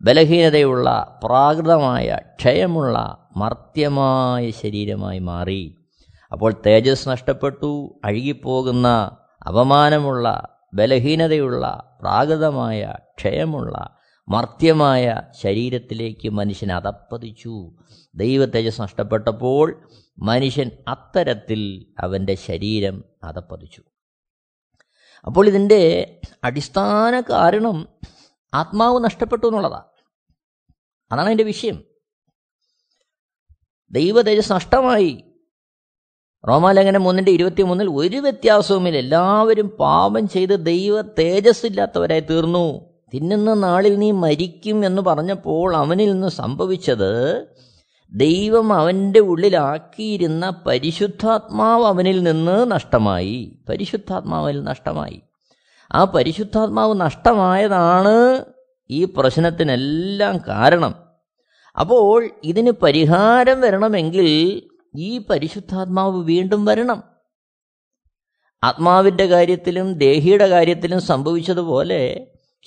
ബലഹീനതയുള്ള, പ്രാകൃതമായ, ക്ഷയമുള്ള, മർത്യമായ ശരീരമായി മാറി. അപ്പോൾ തേജസ് നഷ്ടപ്പെട്ടു. അഴുകിപ്പോകുന്ന, അപമാനമുള്ള, ബലഹീനതയുള്ള, പ്രാകൃതമായ, ക്ഷയമുള്ള, മർത്യമായ ശരീരത്തിലേക്ക് മനുഷ്യൻ അതപ്പതിച്ചു. ദൈവ തേജസ് നഷ്ടപ്പെട്ടപ്പോൾ മനുഷ്യൻ അത്തരത്തിൽ അവൻ്റെ ശരീരം അതപ്പതിച്ചു. അപ്പോൾ ഇതിൻ്റെ അടിസ്ഥാന കാരണം ആത്മാവ് നഷ്ടപ്പെട്ടു എന്നുള്ളതാണ്. അതാണ് അതിൻ്റെ വിഷയം. ദൈവ തേജസ് നഷ്ടമായി. റോമാലേഖനം മൂന്നിൻ്റെ ഇരുപത്തി മൂന്നിൽ ഒരു വ്യത്യാസവുമില്ല, എല്ലാവരും പാപം ചെയ്ത് ദൈവ തേജസ് ഇല്ലാത്തവരായി തീർന്നു. തിന്നുന്ന നാളിൽ നീ മരിക്കും എന്ന് പറഞ്ഞപ്പോൾ അവനിൽ നിന്ന് സംഭവിച്ചത്, ദൈവം അവൻ്റെ ഉള്ളിലാക്കിയിരുന്ന പരിശുദ്ധാത്മാവ് അവനിൽ നിന്ന് നഷ്ടമായി. പരിശുദ്ധാത്മാവിൽ നഷ്ടമായി. ആ പരിശുദ്ധാത്മാവ് നഷ്ടമായതാണ് ഈ പ്രശ്നത്തിനെല്ലാം കാരണം. അപ്പോൾ ഇതിന് പരിഹാരം വരണമെങ്കിൽ ഈ പരിശുദ്ധാത്മാവ് വീണ്ടും വരണം. ആത്മാവിൻ്റെ കാര്യത്തിലും ദേഹിയുടെ കാര്യത്തിലും സംഭവിച്ചതുപോലെ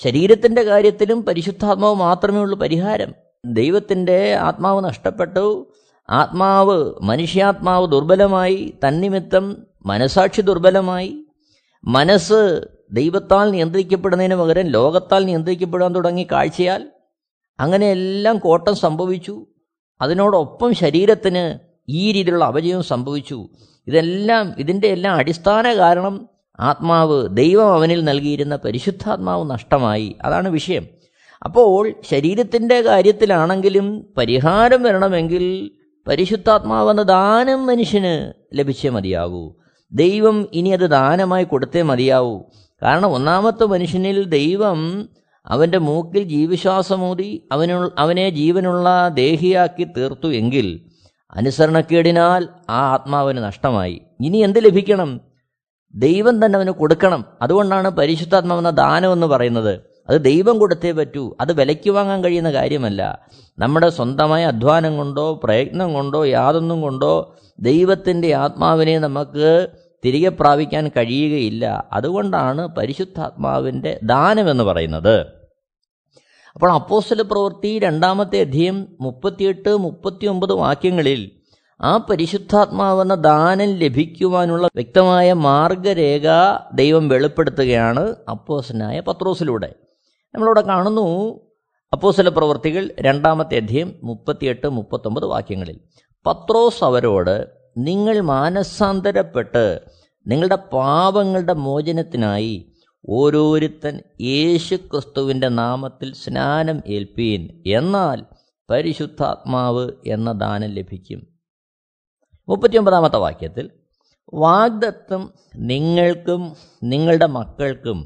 ശരീരത്തിൻ്റെ കാര്യത്തിലും പരിശുദ്ധാത്മാവ് മാത്രമേ ഉള്ളൂ പരിഹാരം. ദൈവത്തിൻ്റെ ആത്മാവ് നഷ്ടപ്പെട്ടു. ആത്മാവ്, മനുഷ്യാത്മാവ് ദുർബലമായി. തന്നിമിത്തം മനസാക്ഷി ദുർബലമായി. മനസ്സ് ദൈവത്താൽ നിയന്ത്രിക്കപ്പെടുന്നതിന് പകരം ലോകത്താൽ നിയന്ത്രിക്കപ്പെടാൻ തുടങ്ങി കാഴ്ചയാൽ. അങ്ങനെയെല്ലാം കോട്ടം സംഭവിച്ചു. അതിനോടൊപ്പം ശരീരത്തിന് ഈ രീതിയിലുള്ള അപജയം സംഭവിച്ചു. ഇതെല്ലാം ഇതിൻ്റെ എല്ലാം അടിസ്ഥാന കാരണം ആത്മാവ്, ദൈവം അവനിൽ നൽകിയിരുന്ന പരിശുദ്ധാത്മാവ് നഷ്ടമായി. അതാണ് വിഷയം. അപ്പോൾ ശരീരത്തിൻ്റെ കാര്യത്തിലാണെങ്കിലും പരിഹാരം വരണമെങ്കിൽ പരിശുദ്ധാത്മാവ് എന്ന ദാനം മനുഷ്യന് ലഭിച്ചേ മതിയാകൂ. ദൈവം ഇനി അത് ദാനമായി കൊടുത്തേ മതിയാവൂ. കാരണം ഒന്നാമത്തെ മനുഷ്യനിൽ ദൈവം അവൻ്റെ മൂക്കിൽ ജീവശ്വാസമൂതി അവനു അവനെ ജീവനുള്ള ദേഹിയാക്കി തീർത്തു. എങ്കിൽ അനുസരണക്കേടിനാൽ ആ ആത്മാവിന് നഷ്ടമായി. ഇനി എന്ത് ലഭിക്കണം? ദൈവം തന്നെ അവന് കൊടുക്കണം. അതുകൊണ്ടാണ് പരിശുദ്ധാത്മാവെന്ന ദാനം എന്ന് പറയുന്നത്. അത് ദൈവം കൊടുത്തേ പറ്റൂ. അത് വിലയ്ക്ക് വാങ്ങാൻ കഴിയുന്ന കാര്യമല്ല. നമ്മുടെ സ്വന്തമായ അധ്വാനം കൊണ്ടോ പ്രയത്നം കൊണ്ടോ യാതൊന്നും കൊണ്ടോ ദൈവത്തിൻ്റെ ആത്മാവിനെ നമുക്ക് തിരികെ പ്രാപിക്കാൻ കഴിയുകയില്ല. അതുകൊണ്ടാണ് പരിശുദ്ധാത്മാവിൻ്റെ ദാനമെന്ന് പറയുന്നത്. അപ്പോൾ അപ്പോസ്തല പ്രവൃത്തി രണ്ടാമത്തെ അധ്യായം മുപ്പത്തിയെട്ട് മുപ്പത്തി ഒമ്പത് വാക്യങ്ങളിൽ ആ പരിശുദ്ധാത്മാവെന്ന ദാനം ലഭിക്കുവാനുള്ള വ്യക്തമായ മാർഗരേഖ ദൈവം വെളിപ്പെടുത്തുകയാണ് അപ്പോസ്തലനായ പത്രോസിലൂടെ. നമ്മളിവിടെ കാണുന്നു അപ്പോസ്തല പ്രവൃത്തികൾ രണ്ടാമത്തെ അധ്യായം മുപ്പത്തിയെട്ട് മുപ്പത്തൊമ്പത് വാക്യങ്ങളിൽ പത്രോസ് അവരോട്, നിങ്ങൾ മാനസാന്തരപ്പെട്ട് നിങ്ങളുടെ പാപങ്ങളുടെ മോചനത്തിനായി ഓരോരുത്തൻ യേശുക്രിസ്തുവിൻ്റെ നാമത്തിൽ സ്നാനം ഏൽപ്പീൻ, എന്നാൽ പരിശുദ്ധാത്മാവ് എന്ന ദാനം ലഭിക്കും. മുപ്പത്തിയൊമ്പതാമത്തെ വാക്യത്തിൽ വാഗ്ദത്തം നിങ്ങൾക്കും നിങ്ങളുടെ മക്കൾക്കും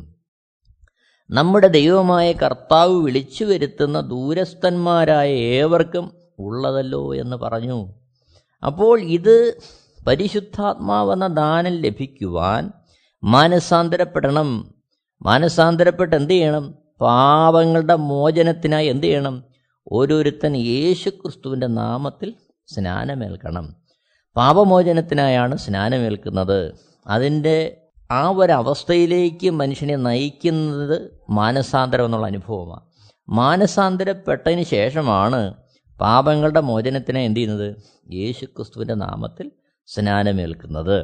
നമ്മുടെ ദൈവമായ കർത്താവ് വിളിച്ചു വരുത്തുന്ന ദൂരസ്ഥന്മാരായ ഏവർക്കും ഉള്ളതല്ലോ എന്ന് പറഞ്ഞു. അപ്പോൾ ഇത് പരിശുദ്ധാത്മാവെന്ന ദാനം ലഭിക്കുവാൻ മാനസാന്തരപ്പെടണം. മാനസാന്തരപ്പെട്ട് എന്ത് ചെയ്യണം? പാപങ്ങളുടെ മോചനത്തിനായി എന്ത് ചെയ്യണം? ഓരോരുത്തൻ യേശുക്രിസ്തുവിൻ്റെ നാമത്തിൽ സ്നാനമേൽക്കണം. പാപമോചനത്തിനായാണ് സ്നാനമേൽക്കുന്നത്. അതിൻ്റെ ആ ഒരവസ്ഥയിലേക്ക് മനുഷ്യനെ നയിക്കുന്നത് മാനസാന്തരം എന്നുള്ള അനുഭവമാണ്. മാനസാന്തരപ്പെട്ടതിന് ശേഷമാണ് പാപങ്ങളുടെ മോചനത്തിനായി എന്ത് ചെയ്യുന്നത്? യേശുക്രിസ്തുവിൻ്റെ നാമത്തിൽ സ്നാനമേൽക്കുന്നത്.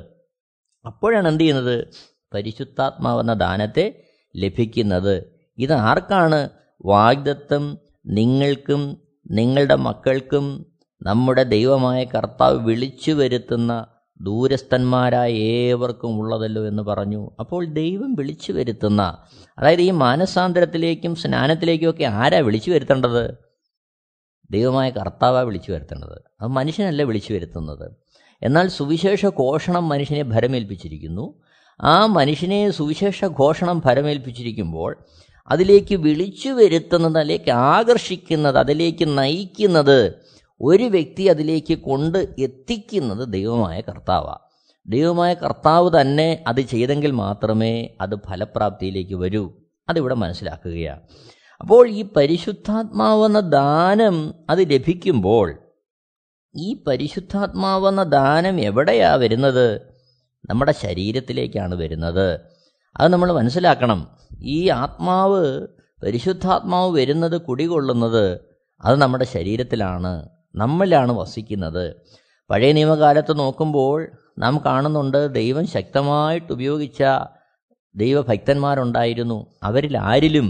അപ്പോഴാണ് എന്ത് ചെയ്യുന്നത്? പരിശുദ്ധാത്മാവെന്ന ദാനത്തെ ലഭിക്കുന്നത്. ഇത് ആർക്കാണ്? വാഗ്ദത്തം നിങ്ങൾക്കും നിങ്ങളുടെ മക്കൾക്കും നമ്മുടെ ദൈവമായ കർത്താവ് വിളിച്ചു വരുത്തുന്ന ദൂരസ്ഥന്മാരായ ഏവർക്കും ഉള്ളതല്ലോ എന്ന് പറഞ്ഞു. അപ്പോൾ ദൈവം വിളിച്ചു വരുത്തുന്ന, അതായത് ഈ മാനസാന്തരത്തിലേക്കും സ്നാനത്തിലേക്കുമൊക്കെ ആരാ വിളിച്ചു വരുത്തേണ്ടത്? ദൈവമായ കർത്താവാണ് വിളിച്ചു വരുത്തേണ്ടത്. അത് മനുഷ്യനല്ല വിളിച്ചു വരുത്തുന്നത്. എന്നാൽ സുവിശേഷ ഘോഷണം മനുഷ്യനെ ഭരമേൽപ്പിച്ചിരിക്കുന്നു. ആ മനുഷ്യനെ സുവിശേഷ ഘോഷണം ഭരമേൽപ്പിച്ചിരിക്കുമ്പോൾ അതിലേക്ക് വിളിച്ചു വരുത്തുന്നത്, അതിലേക്ക് ആകർഷിക്കുന്നത്, അതിലേക്ക് നയിക്കുന്നത്, ഒരു വ്യക്തി അതിലേക്ക് കൊണ്ട് എത്തിക്കുന്നത് ദൈവമായ കർത്താവാണ്. ദൈവമായ കർത്താവ് തന്നെ അത് ചെയ്തെങ്കിൽ മാത്രമേ അത് ഫലപ്രാപ്തിയിലേക്ക് വരൂ. അതിവിടെ മനസ്സിലാക്കുകയാണ്. അപ്പോൾ ഈ പരിശുദ്ധാത്മാവെന്ന ദാനം അത് ലഭിക്കുമ്പോൾ ഈ പരിശുദ്ധാത്മാവെന്ന ദാനം എവിടെയാണ് വരുന്നത്? നമ്മുടെ ശരീരത്തിലേക്കാണ് വരുന്നത്. അത് നമ്മൾ മനസ്സിലാക്കണം. ഈ ആത്മാവ്, പരിശുദ്ധാത്മാവ് വരുന്നത്, കുടികൊള്ളുന്നത് അത് നമ്മുടെ ശരീരത്തിലാണ്, നമ്മളിലാണ് വസിക്കുന്നത്. പഴയ നിയമകാലത്ത് നോക്കുമ്പോൾ നാം കാണുന്നുണ്ട് ദൈവം ശക്തമായിട്ട് ഉപയോഗിച്ച ദൈവഭക്തന്മാരുണ്ടായിരുന്നു. അവരിൽ ആരിലും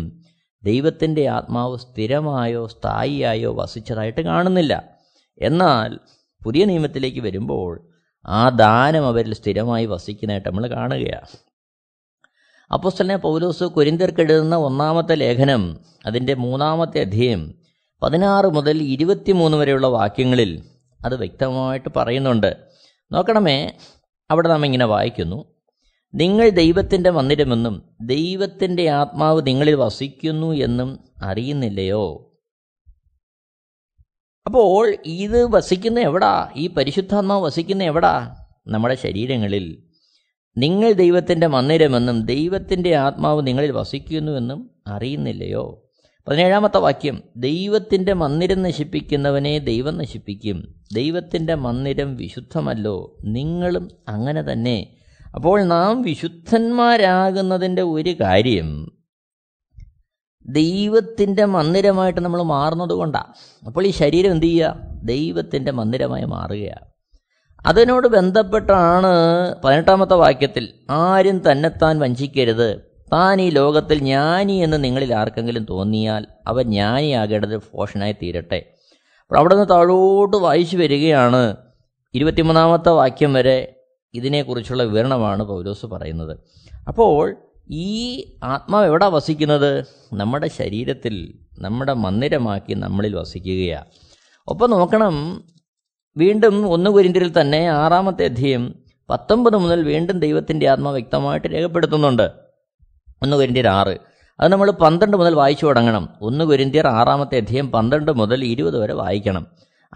ദൈവത്തിൻ്റെ ആത്മാവ് സ്ഥിരമായോ സ്ഥായിയായോ വസിച്ചതായിട്ട് കാണുന്നില്ല. എന്നാൽ പുതിയ നിയമത്തിലേക്ക് വരുമ്പോൾ ആ ദാനം അവരിൽ സ്ഥിരമായി വസിക്കുന്നതായിട്ട് നമ്മൾ കാണുകയാണ്. അപ്പോസ്തലനായ പൗലോസ് കൊരിന്ത്യർക്ക് എഴുതുന്ന ഒന്നാമത്തെ ലേഖനം അതിൻ്റെ മൂന്നാമത്തെ അധ്യായം പതിനാറ് മുതൽ ഇരുപത്തിമൂന്ന് വരെയുള്ള വാക്യങ്ങളിൽ അത് വ്യക്തമായിട്ട് പറയുന്നുണ്ട്. നോക്കണമേ, അവിടെ നാം ഇങ്ങനെ വായിക്കുന്നു, നിങ്ങൾ ദൈവത്തിൻ്റെ മന്ദിരമെന്നും ദൈവത്തിൻ്റെ ആത്മാവ് നിങ്ങളിൽ വസിക്കുന്നു എന്നും അറിയുന്നില്ലയോ. അപ്പോൾ ഇത് വസിക്കുന്ന എവിടാ? ഈ പരിശുദ്ധാത്മാവ് വസിക്കുന്ന എവിടാ? നമ്മുടെ ശരീരങ്ങളിൽ. നിങ്ങൾ ദൈവത്തിൻ്റെ മന്ദിരമെന്നും ദൈവത്തിൻ്റെ ആത്മാവ് നിങ്ങളിൽ വസിക്കുന്നുവെന്നും അറിയുന്നില്ലയോ. പതിനേഴാമത്തെ വാക്യം, ദൈവത്തിൻ്റെ മന്ദിരം നശിപ്പിക്കുന്നവനെ ദൈവം നശിപ്പിക്കും, ദൈവത്തിൻ്റെ മന്ദിരം വിശുദ്ധമല്ലോ, നിങ്ങളും അങ്ങനെ തന്നെ. അപ്പോൾ നാം വിശുദ്ധന്മാരാകുന്നതിൻ്റെ ഒരു കാര്യം ദൈവത്തിൻ്റെ മന്ദിരമായിട്ട് നമ്മൾ മാറുന്നത് കൊണ്ടാണ്. അപ്പോൾ ഈ ശരീരം എന്ത് ചെയ്യുക? ദൈവത്തിൻ്റെ മന്ദിരമായി മാറുകയാണ്. അതിനോട് ബന്ധപ്പെട്ടാണ് പതിനെട്ടാമത്തെ വാക്യത്തിൽ, ആരും തന്നെത്താൻ വഞ്ചിക്കരുത്, താൻ ഈ ലോകത്തിൽ ജ്ഞാനി എന്ന് നിങ്ങളിൽ ആർക്കെങ്കിലും തോന്നിയാൽ അവൻ ജ്ഞാനിയാകേണ്ടത് ഭോഷനായി തീരട്ടെ. അപ്പോൾ അവിടെ നിന്ന് താഴോട്ട് വായിച്ചു വരികയാണ് ഇരുപത്തിമൂന്നാമത്തെ വാക്യം വരെ ഇതിനെക്കുറിച്ചുള്ള വിവരണമാണ് പൗലോസ് പറയുന്നത്. അപ്പോൾ ഈ ആത്മാവ് എവിടെ വസിക്കുന്നത്? നമ്മുടെ ശരീരത്തിൽ, നമ്മുടെ മന്ദിരമാക്കി നമ്മളിൽ വസിക്കുകയാണ്. ഒപ്പം നോക്കണം, വീണ്ടും ഒന്ന് കൊരിന്ത്യരിൽ തന്നെ ആറാമത്തെ അധ്യായം പത്തൊമ്പത് മുതൽ വീണ്ടും ദൈവത്തിൻ്റെ ആത്മാവ് വ്യക്തമായിട്ട് രേഖപ്പെടുത്തുന്നുണ്ട്. ഒന്ന് കൊരിന്ത്യർ ആറ്, അത് നമ്മൾ പന്ത്രണ്ട് മുതൽ വായിച്ചു തുടങ്ങണം. ഒന്ന് കൊരിന്ത്യർ ആറാമത്തെ അധ്യായം പന്ത്രണ്ട് മുതൽ ഇരുപത് വരെ വായിക്കണം.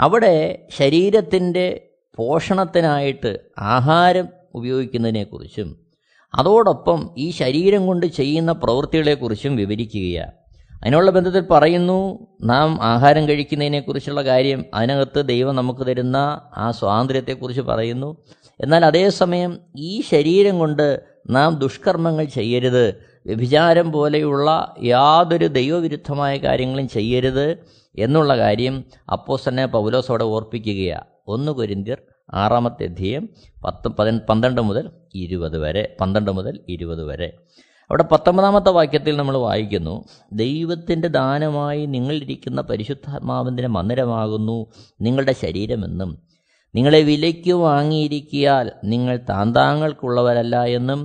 അവിടെ ശരീരത്തിൻ്റെ പോഷണത്തിനായിട്ട് ആഹാരം ഉപയോഗിക്കുന്നതിനെക്കുറിച്ചും അതോടൊപ്പം ഈ ശരീരം കൊണ്ട് ചെയ്യുന്ന പ്രവൃത്തികളെക്കുറിച്ചും വിവരിക്കുകയാണ്. അതിനുള്ള ബന്ധത്തിൽ പറയുന്നു, നാം ആഹാരം കഴിക്കുന്നതിനെക്കുറിച്ചുള്ള കാര്യം, അതിനകത്ത് ദൈവം നമുക്ക് തരുന്ന ആ സ്വാതന്ത്ര്യത്തെക്കുറിച്ച് പറയുന്നു. എന്നാൽ അതേസമയം ഈ ശരീരം കൊണ്ട് നാം ദുഷ്കർമ്മങ്ങൾ ചെയ്യരുത്, വ്യഭിചാരം പോലെയുള്ള യാതൊരു ദൈവവിരുദ്ധമായ കാര്യങ്ങളും ചെയ്യരുത് എന്നുള്ള കാര്യം അപ്പോസ്തലനായ പൗലോസ് അവിടെ ഓർപ്പിക്കുകയാണ്. ഒന്ന് കൊരിന്ത്യർ ആറാമത്തെ അധ്യായം പത്ത് പന്ത്രണ്ട് മുതൽ ഇരുപത് വരെ പന്ത്രണ്ട് മുതൽ ഇരുപത് വരെ അവിടെ പത്തൊമ്പതാമത്തെ വാക്യത്തിൽ നമ്മൾ വായിക്കുന്നു, ദൈവത്തിൻ്റെ ദാനമായി നിങ്ങളിരിക്കുന്ന പരിശുദ്ധാത്മാവിൻ്റെ മന്ദിരമാകുന്നു നിങ്ങളുടെ ശരീരമെന്നും നിങ്ങളെ വിലയ്ക്ക് വാങ്ങിയിരിക്കിയാൽ നിങ്ങൾ താന്താങ്ങൾക്കുള്ളവരല്ല എന്നും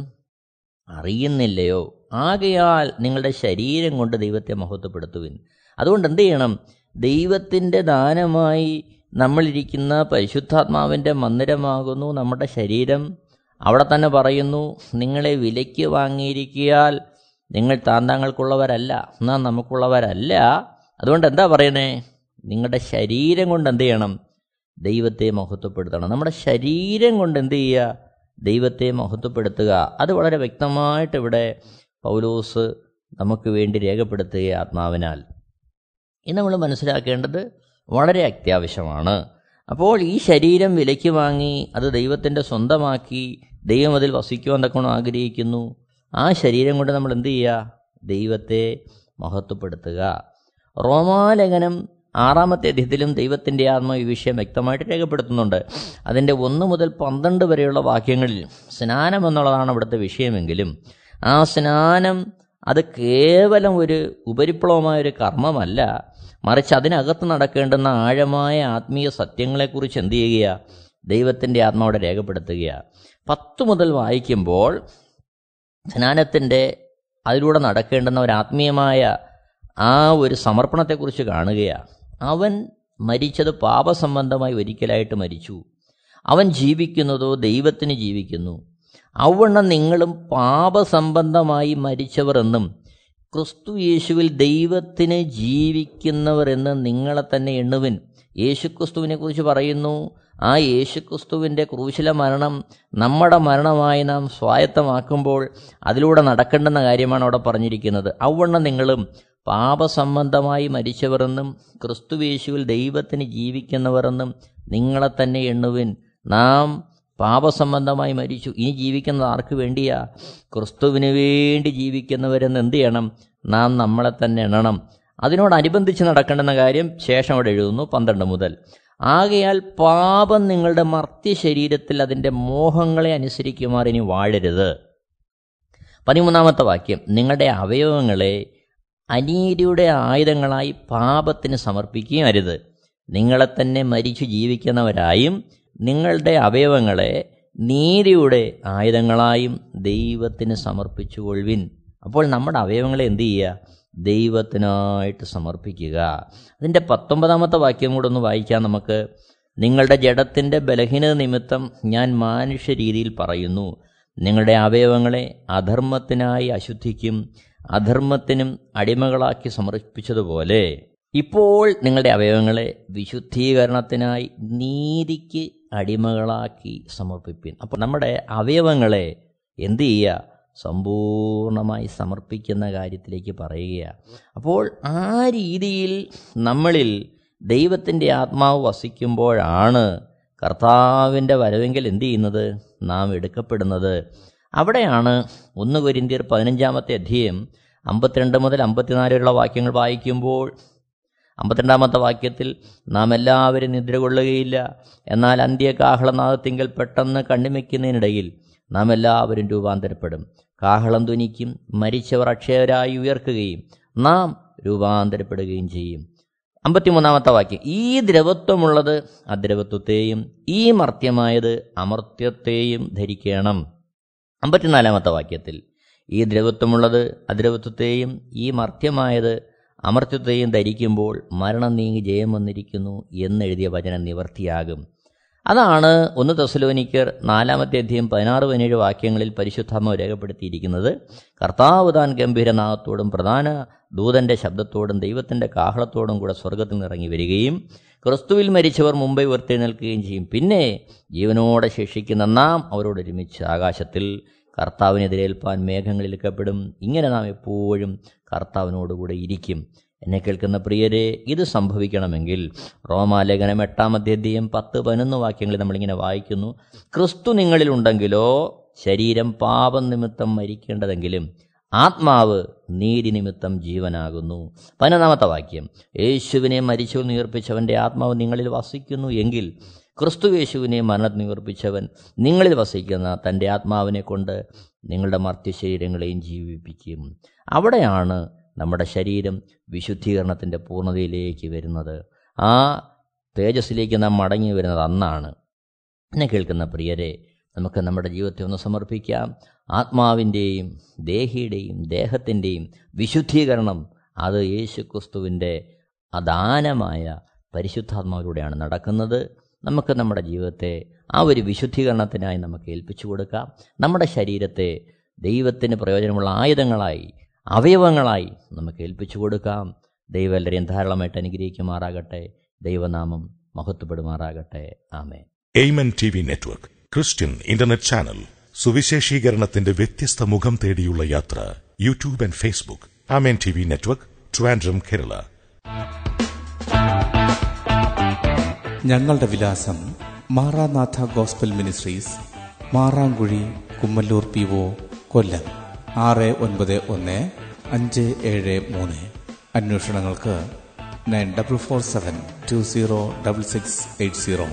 അറിയുന്നില്ലയോ? ആകയാൽ നിങ്ങളുടെ ശരീരം കൊണ്ട് ദൈവത്തെ മഹത്വപ്പെടുത്തുവിൻ. അതുകൊണ്ട് എന്ത് ചെയ്യണം? ദൈവത്തിൻ്റെ ദാനമായി നമ്മളിരിക്കുന്ന പരിശുദ്ധാത്മാവിൻ്റെ മന്ദിരമാകുന്നു നമ്മുടെ ശരീരം. അവിടെ തന്നെ പറയുന്നു, നിങ്ങളെ വിലയ്ക്ക് വാങ്ങിയിരിക്കിയാൽ നിങ്ങൾ താന്താങ്ങൾക്കുള്ളവരല്ല, എന്നാൽ നമുക്കുള്ളവരല്ല. അതുകൊണ്ട് എന്താ പറയണേ? നിങ്ങളുടെ ശരീരം കൊണ്ട് എന്ത് ചെയ്യണം? ദൈവത്തെ മഹത്വപ്പെടുത്തണം. നമ്മുടെ ശരീരം കൊണ്ട് എന്ത് ചെയ്യുക? ദൈവത്തെ മഹത്വപ്പെടുത്തുക. അത് വളരെ വ്യക്തമായിട്ട് ഇവിടെ പൗലോസ് നമുക്ക് വേണ്ടി രേഖപ്പെടുത്തുക ആത്മാവിനാൽ. ഇത് നമ്മൾ മനസ്സിലാക്കേണ്ടത് വളരെ അത്യാവശ്യമാണ്. അപ്പോൾ ഈ ശരീരം വിലയ്ക്ക് വാങ്ങി അത് ദൈവത്തിൻ്റെ സ്വന്തമാക്കി ദൈവം അതിൽ വസിക്കുവാൻ തക്കോണം ആഗ്രഹിക്കുന്നു. ആ ശരീരം കൊണ്ട് നമ്മൾ എന്ത് ചെയ്യുക? ദൈവത്തെ മഹത്വപ്പെടുത്തുക. റോമാലേഖനം ആറാമത്തെ അധ്യായത്തിലും ദൈവത്തിൻ്റെ ആത്മ ഈ വിഷയം വ്യക്തമായിട്ട് രേഖപ്പെടുത്തുന്നുണ്ട്. അതിൻ്റെ ഒന്ന് മുതൽ പന്ത്രണ്ട് വരെയുള്ള വാക്യങ്ങളിൽ സ്നാനം എന്നുള്ളതാണ് അവിടുത്തെ വിഷയമെങ്കിലും ആ സ്നാനം അത് കേവലം ഒരു ഉപരിപ്ലവമായൊരു കർമ്മമല്ല, മറിച്ച് അതിനകത്ത് നടക്കേണ്ടുന്ന ആഴമായ ആത്മീയ സത്യങ്ങളെക്കുറിച്ച് എന്ത് ചെയ്യുകയാണ്? ദൈവത്തിൻ്റെ ആത്മാവോടെ രേഖപ്പെടുത്തുകയാണ്. പത്ത് മുതൽ വായിക്കുമ്പോൾ സ്നാനത്തിൻ്റെ അതിലൂടെ നടക്കേണ്ടുന്ന ഒരു ആത്മീയമായ ആ ഒരു സമർപ്പണത്തെക്കുറിച്ച് കാണുകയാണ്. അവൻ മരിച്ചത് പാപസംബന്ധമായി ഒരിക്കലായിട്ട് മരിച്ചു, അവൻ ജീവിക്കുന്നതോ ദൈവത്തിന് ജീവിക്കുന്നു. അവണ്ണം നിങ്ങളും പാപസംബന്ധമായി മരിച്ചവർ എന്നും ക്രിസ്തു യേശുവിൽ ദൈവത്തിന് ജീവിക്കുന്നവർ എന്ന് നിങ്ങളെ തന്നെ എണ്ണുവിൻ. യേശുക്രിസ്തുവിനെ കുറിച്ച് പറയുന്നു, ആ യേശുക്രിസ്തുവിൻ്റെ ക്രൂശിലെ മരണം നമ്മുടെ മരണമായി നാം സ്വായത്തമാക്കുമ്പോൾ അതിലൂടെ നടക്കേണ്ടുന്ന കാര്യമാണ് അവിടെ പറഞ്ഞിരിക്കുന്നത്. അവണ്ണം നിങ്ങളും പാപസംബന്ധമായി മരിച്ചവർ എന്നും ക്രിസ്തു യേശുവിൽ ദൈവത്തിന് ജീവിക്കുന്നവർ എന്നും നിങ്ങളെ തന്നെ എണ്ണുവിൻ. നാം പാപസംബന്ധമായി മരിച്ചു, ഇനി ജീവിക്കുന്നത് ആർക്ക് വേണ്ടിയാ? ക്രിസ്തുവിന് വേണ്ടി ജീവിക്കുന്നവരെന്ന് എന്ത് ചെയ്യണം? നാം നമ്മളെ തന്നെ എണ്ണണം. അതിനോടനുബന്ധിച്ച് നടക്കേണ്ടെന്ന കാര്യം ശേഷം അവിടെ എഴുതുന്നു പന്ത്രണ്ട് മുതൽ. ആകയാൽ പാപം നിങ്ങളുടെ മർത്യ ശരീരത്തിൽ അതിൻ്റെ മോഹങ്ങളെ അനുസരിക്കുമാർ ഇനി വാഴരുത്. പതിമൂന്നാമത്തെ വാക്യം, നിങ്ങളുടെ അവയവങ്ങളെ അനീതിയുടെ ആയുധങ്ങളായി പാപത്തിന് സമർപ്പിക്കുകയും അരുത്. നിങ്ങളെ തന്നെ മരിച്ചു ജീവിക്കുന്നവരായും നിങ്ങളുടെ അവയവങ്ങളെ നീതിയുടെ ആയുധങ്ങളായും ദൈവത്തിന് സമർപ്പിച്ചു കൊള്ളുവിൻ. അപ്പോൾ നമ്മുടെ അവയവങ്ങളെ എന്ത് ചെയ്യുക? ദൈവത്തിനായിട്ട് സമർപ്പിക്കുക. അതിൻ്റെ പത്തൊമ്പതാമത്തെ വാക്യം കൂടെ ഒന്ന് വായിക്കാം നമുക്ക്. നിങ്ങളുടെ ജഡത്തിൻ്റെ ബലഹീനത നിമിത്തം ഞാൻ മാനുഷ്യ രീതിയിൽ പറയുന്നു, നിങ്ങളുടെ അവയവങ്ങളെ അധർമ്മത്തിനായി അശുദ്ധിക്കും അധർമ്മത്തിനും അടിമകളാക്കി സമർപ്പിച്ചതുപോലെ ഇപ്പോൾ നിങ്ങളുടെ അവയവങ്ങളെ വിശുദ്ധീകരണത്തിനായി നീതിക്ക് അടിമകളാക്കി സമർപ്പിപ്പിൻ. അപ്പോൾ നമ്മുടെ അവയവങ്ങളെ എന്ത് ചെയ്യുക? സമ്പൂർണമായി സമർപ്പിക്കുന്ന കാര്യത്തിലേക്ക് പറയുകയാണ്. അപ്പോൾ ആ രീതിയിൽ നമ്മളിൽ ദൈവത്തിൻ്റെ ആത്മാവ് വസിക്കുമ്പോഴാണ് കർത്താവിൻ്റെ വരവെങ്കിൽ എന്ത് ചെയ്യുന്നത്? നാം എടുക്കപ്പെടുന്നത്. അവിടെയാണ് ഒന്ന് കൊരിന്ത്യർ പതിനഞ്ചാമത്തെ അധ്യായം അമ്പത്തിരണ്ട് മുതൽ അമ്പത്തിനാല് വരെയുള്ള വാക്യങ്ങൾ വായിക്കുമ്പോൾ അമ്പത്തിരണ്ടാമത്തെ വാക്യത്തിൽ നാം എല്ലാവരും നിദ്ര കൊള്ളുകയില്ല, എന്നാൽ അന്ത്യകാഹളനാദത്തിങ്കൽ പെട്ടെന്ന് കണ്ണിമയ്ക്കുന്നതിനിടയിൽ നാം എല്ലാവരും രൂപാന്തരപ്പെടും. കാഹളം ധ്വനിക്കും, മരിച്ചവർ അക്ഷയരായി ഉയർക്കുകയും നാം രൂപാന്തരപ്പെടുകയും ചെയ്യും. അമ്പത്തിമൂന്നാമത്തെ വാക്യം, ഈ ദ്രവത്വമുള്ളത് അദ്രവത്വത്തെയും ഈ മർത്യമായത് അമർത്യത്തെയും ധരിക്കണം. അമ്പത്തിനാലാമത്തെ വാക്യത്തിൽ ഈ ദ്രവത്വമുള്ളത് അദ്രവത്വത്തെയും ഈ മർത്യമായത് അമർത്യത്തെയും ധരിക്കുമ്പോൾ മരണം നീങ്ങി ജയം വന്നിരിക്കുന്നു എന്നെഴുതിയ വചനം നിവർത്തിയാകും. അതാണ് ഒന്ന് തെസലോനിക്കർ നാലാമത്തെ അധ്യായം പതിനാറ് പതിനേഴ് വാക്യങ്ങളിൽ പരിശുദ്ധാത്മാവ് രേഖപ്പെടുത്തിയിരിക്കുന്നത്. കർത്താവ് താൻ ഗംഭീരനാദത്തോടും പ്രധാന ദൂതൻ്റെ ശബ്ദത്തോടും ദൈവത്തിൻ്റെ കാഹളത്തോടും കൂടെ സ്വർഗത്തിൽ നിന്നിറങ്ങി വരികയും ക്രിസ്തുവിൽ മരിച്ചവർ മുമ്പേ ഉയർത്തെഴുന്നേൽക്കുകയും ചെയ്യും. പിന്നെ ജീവനോടെ ശേഷിക്കുന്ന നാം അവരോടൊരുമിച്ച് ആകാശത്തിൽ കർത്താവിനെതിരേൽപ്പാൻ മേഘങ്ങളിൽക്കപ്പെടും. ഇങ്ങനെ നാം എപ്പോഴും കർത്താവിനോടുകൂടെ ഇരിക്കും. എന്നെ കേൾക്കുന്ന പ്രിയരെ, ഇത് സംഭവിക്കണമെങ്കിൽ റോമാലേഖനം എട്ടാമത്തെ അധ്യായം പത്ത് പതിനൊന്ന് വാക്യങ്ങളിൽ നമ്മളിങ്ങനെ വായിക്കുന്നു, ക്രിസ്തു നിങ്ങളിലുണ്ടെങ്കിലോ ശരീരം പാപം നിമിത്തം മരിക്കേണ്ടതെങ്കിലും ആത്മാവ് നീതി നിമിത്തം ജീവനാകുന്നു. പതിനൊന്നാമത്തെ വാക്യം, യേശുവിനെ മരിച്ചു ഉയർപ്പിച്ചവൻ്റെ ആത്മാവ് നിങ്ങളിൽ വസിക്കുന്നു എങ്കിൽ ക്രിസ്തു യേശുവിനെ മരണത്തിൽ ഉയർപ്പിച്ചവൻ നിങ്ങളിൽ വസിക്കുന്ന തൻ്റെ ആത്മാവിനെ കൊണ്ട് നിങ്ങളുടെ മർത്യശരീരങ്ങളെയും ജീവിപ്പിക്കും. അവിടെയാണ് നമ്മുടെ ശരീരം വിശുദ്ധീകരണത്തിൻ്റെ പൂർണ്ണതയിലേക്ക് വരുന്നത്. ആ തേജസ്സിലേക്ക് നാം മടങ്ങി വരുന്നത് അന്നാണ്. എന്നെ കേൾക്കുന്ന പ്രിയരെ, നമുക്ക് നമ്മുടെ ജീവിതത്തെ ഒന്ന് സമർപ്പിക്കാം. ആത്മാവിൻ്റെയും ദേഹിയുടെയും ദേഹത്തിൻ്റെയും വിശുദ്ധീകരണം അത് യേശുക്രിസ്തുവിൻ്റെ അദാനമായ പരിശുദ്ധാത്മാവിലൂടെയാണ് നടക്കുന്നത്. നമുക്ക് നമ്മുടെ ജീവിതത്തെ ആ ഒരു വിശുദ്ധീകരണത്തിനായി നമുക്ക് ഏൽപ്പിച്ചു കൊടുക്കാം. നമ്മുടെ ശരീരത്തെ ദൈവത്തിന് പ്രയോജനമുള്ള ആയുധങ്ങളായി, അവയവങ്ങളായി നമുക്ക് ഏൽപ്പിച്ചു കൊടുക്കാം. ദൈവം എല്ലാവരെയും ധാരാളമായിട്ട് അനുഗ്രഹിക്കുമാറാകട്ടെ. ദൈവനാമം മഹത്വപ്പെടുമാറാകട്ടെ. Amen. എയ്മൻ T V network Christian internet channel സുവിശേഷീകരണത്തിന്റെ വ്യത്യസ്ത മുഖം തേടിയുള്ള യാത്ര. YouTube and Facebook amen T V network Trivandrum Kerala. ഞങ്ങളുടെ വിലാസം Maranatha gospel ministries, Marankuzhi Kummaloor P O, കൊല്ലം ആറ് ഒൻപത് ഒന്ന് അഞ്ച് ഏഴ് മൂന്ന്. അന്വേഷണങ്ങൾക്ക് nine double four seven two zero double six eight zero.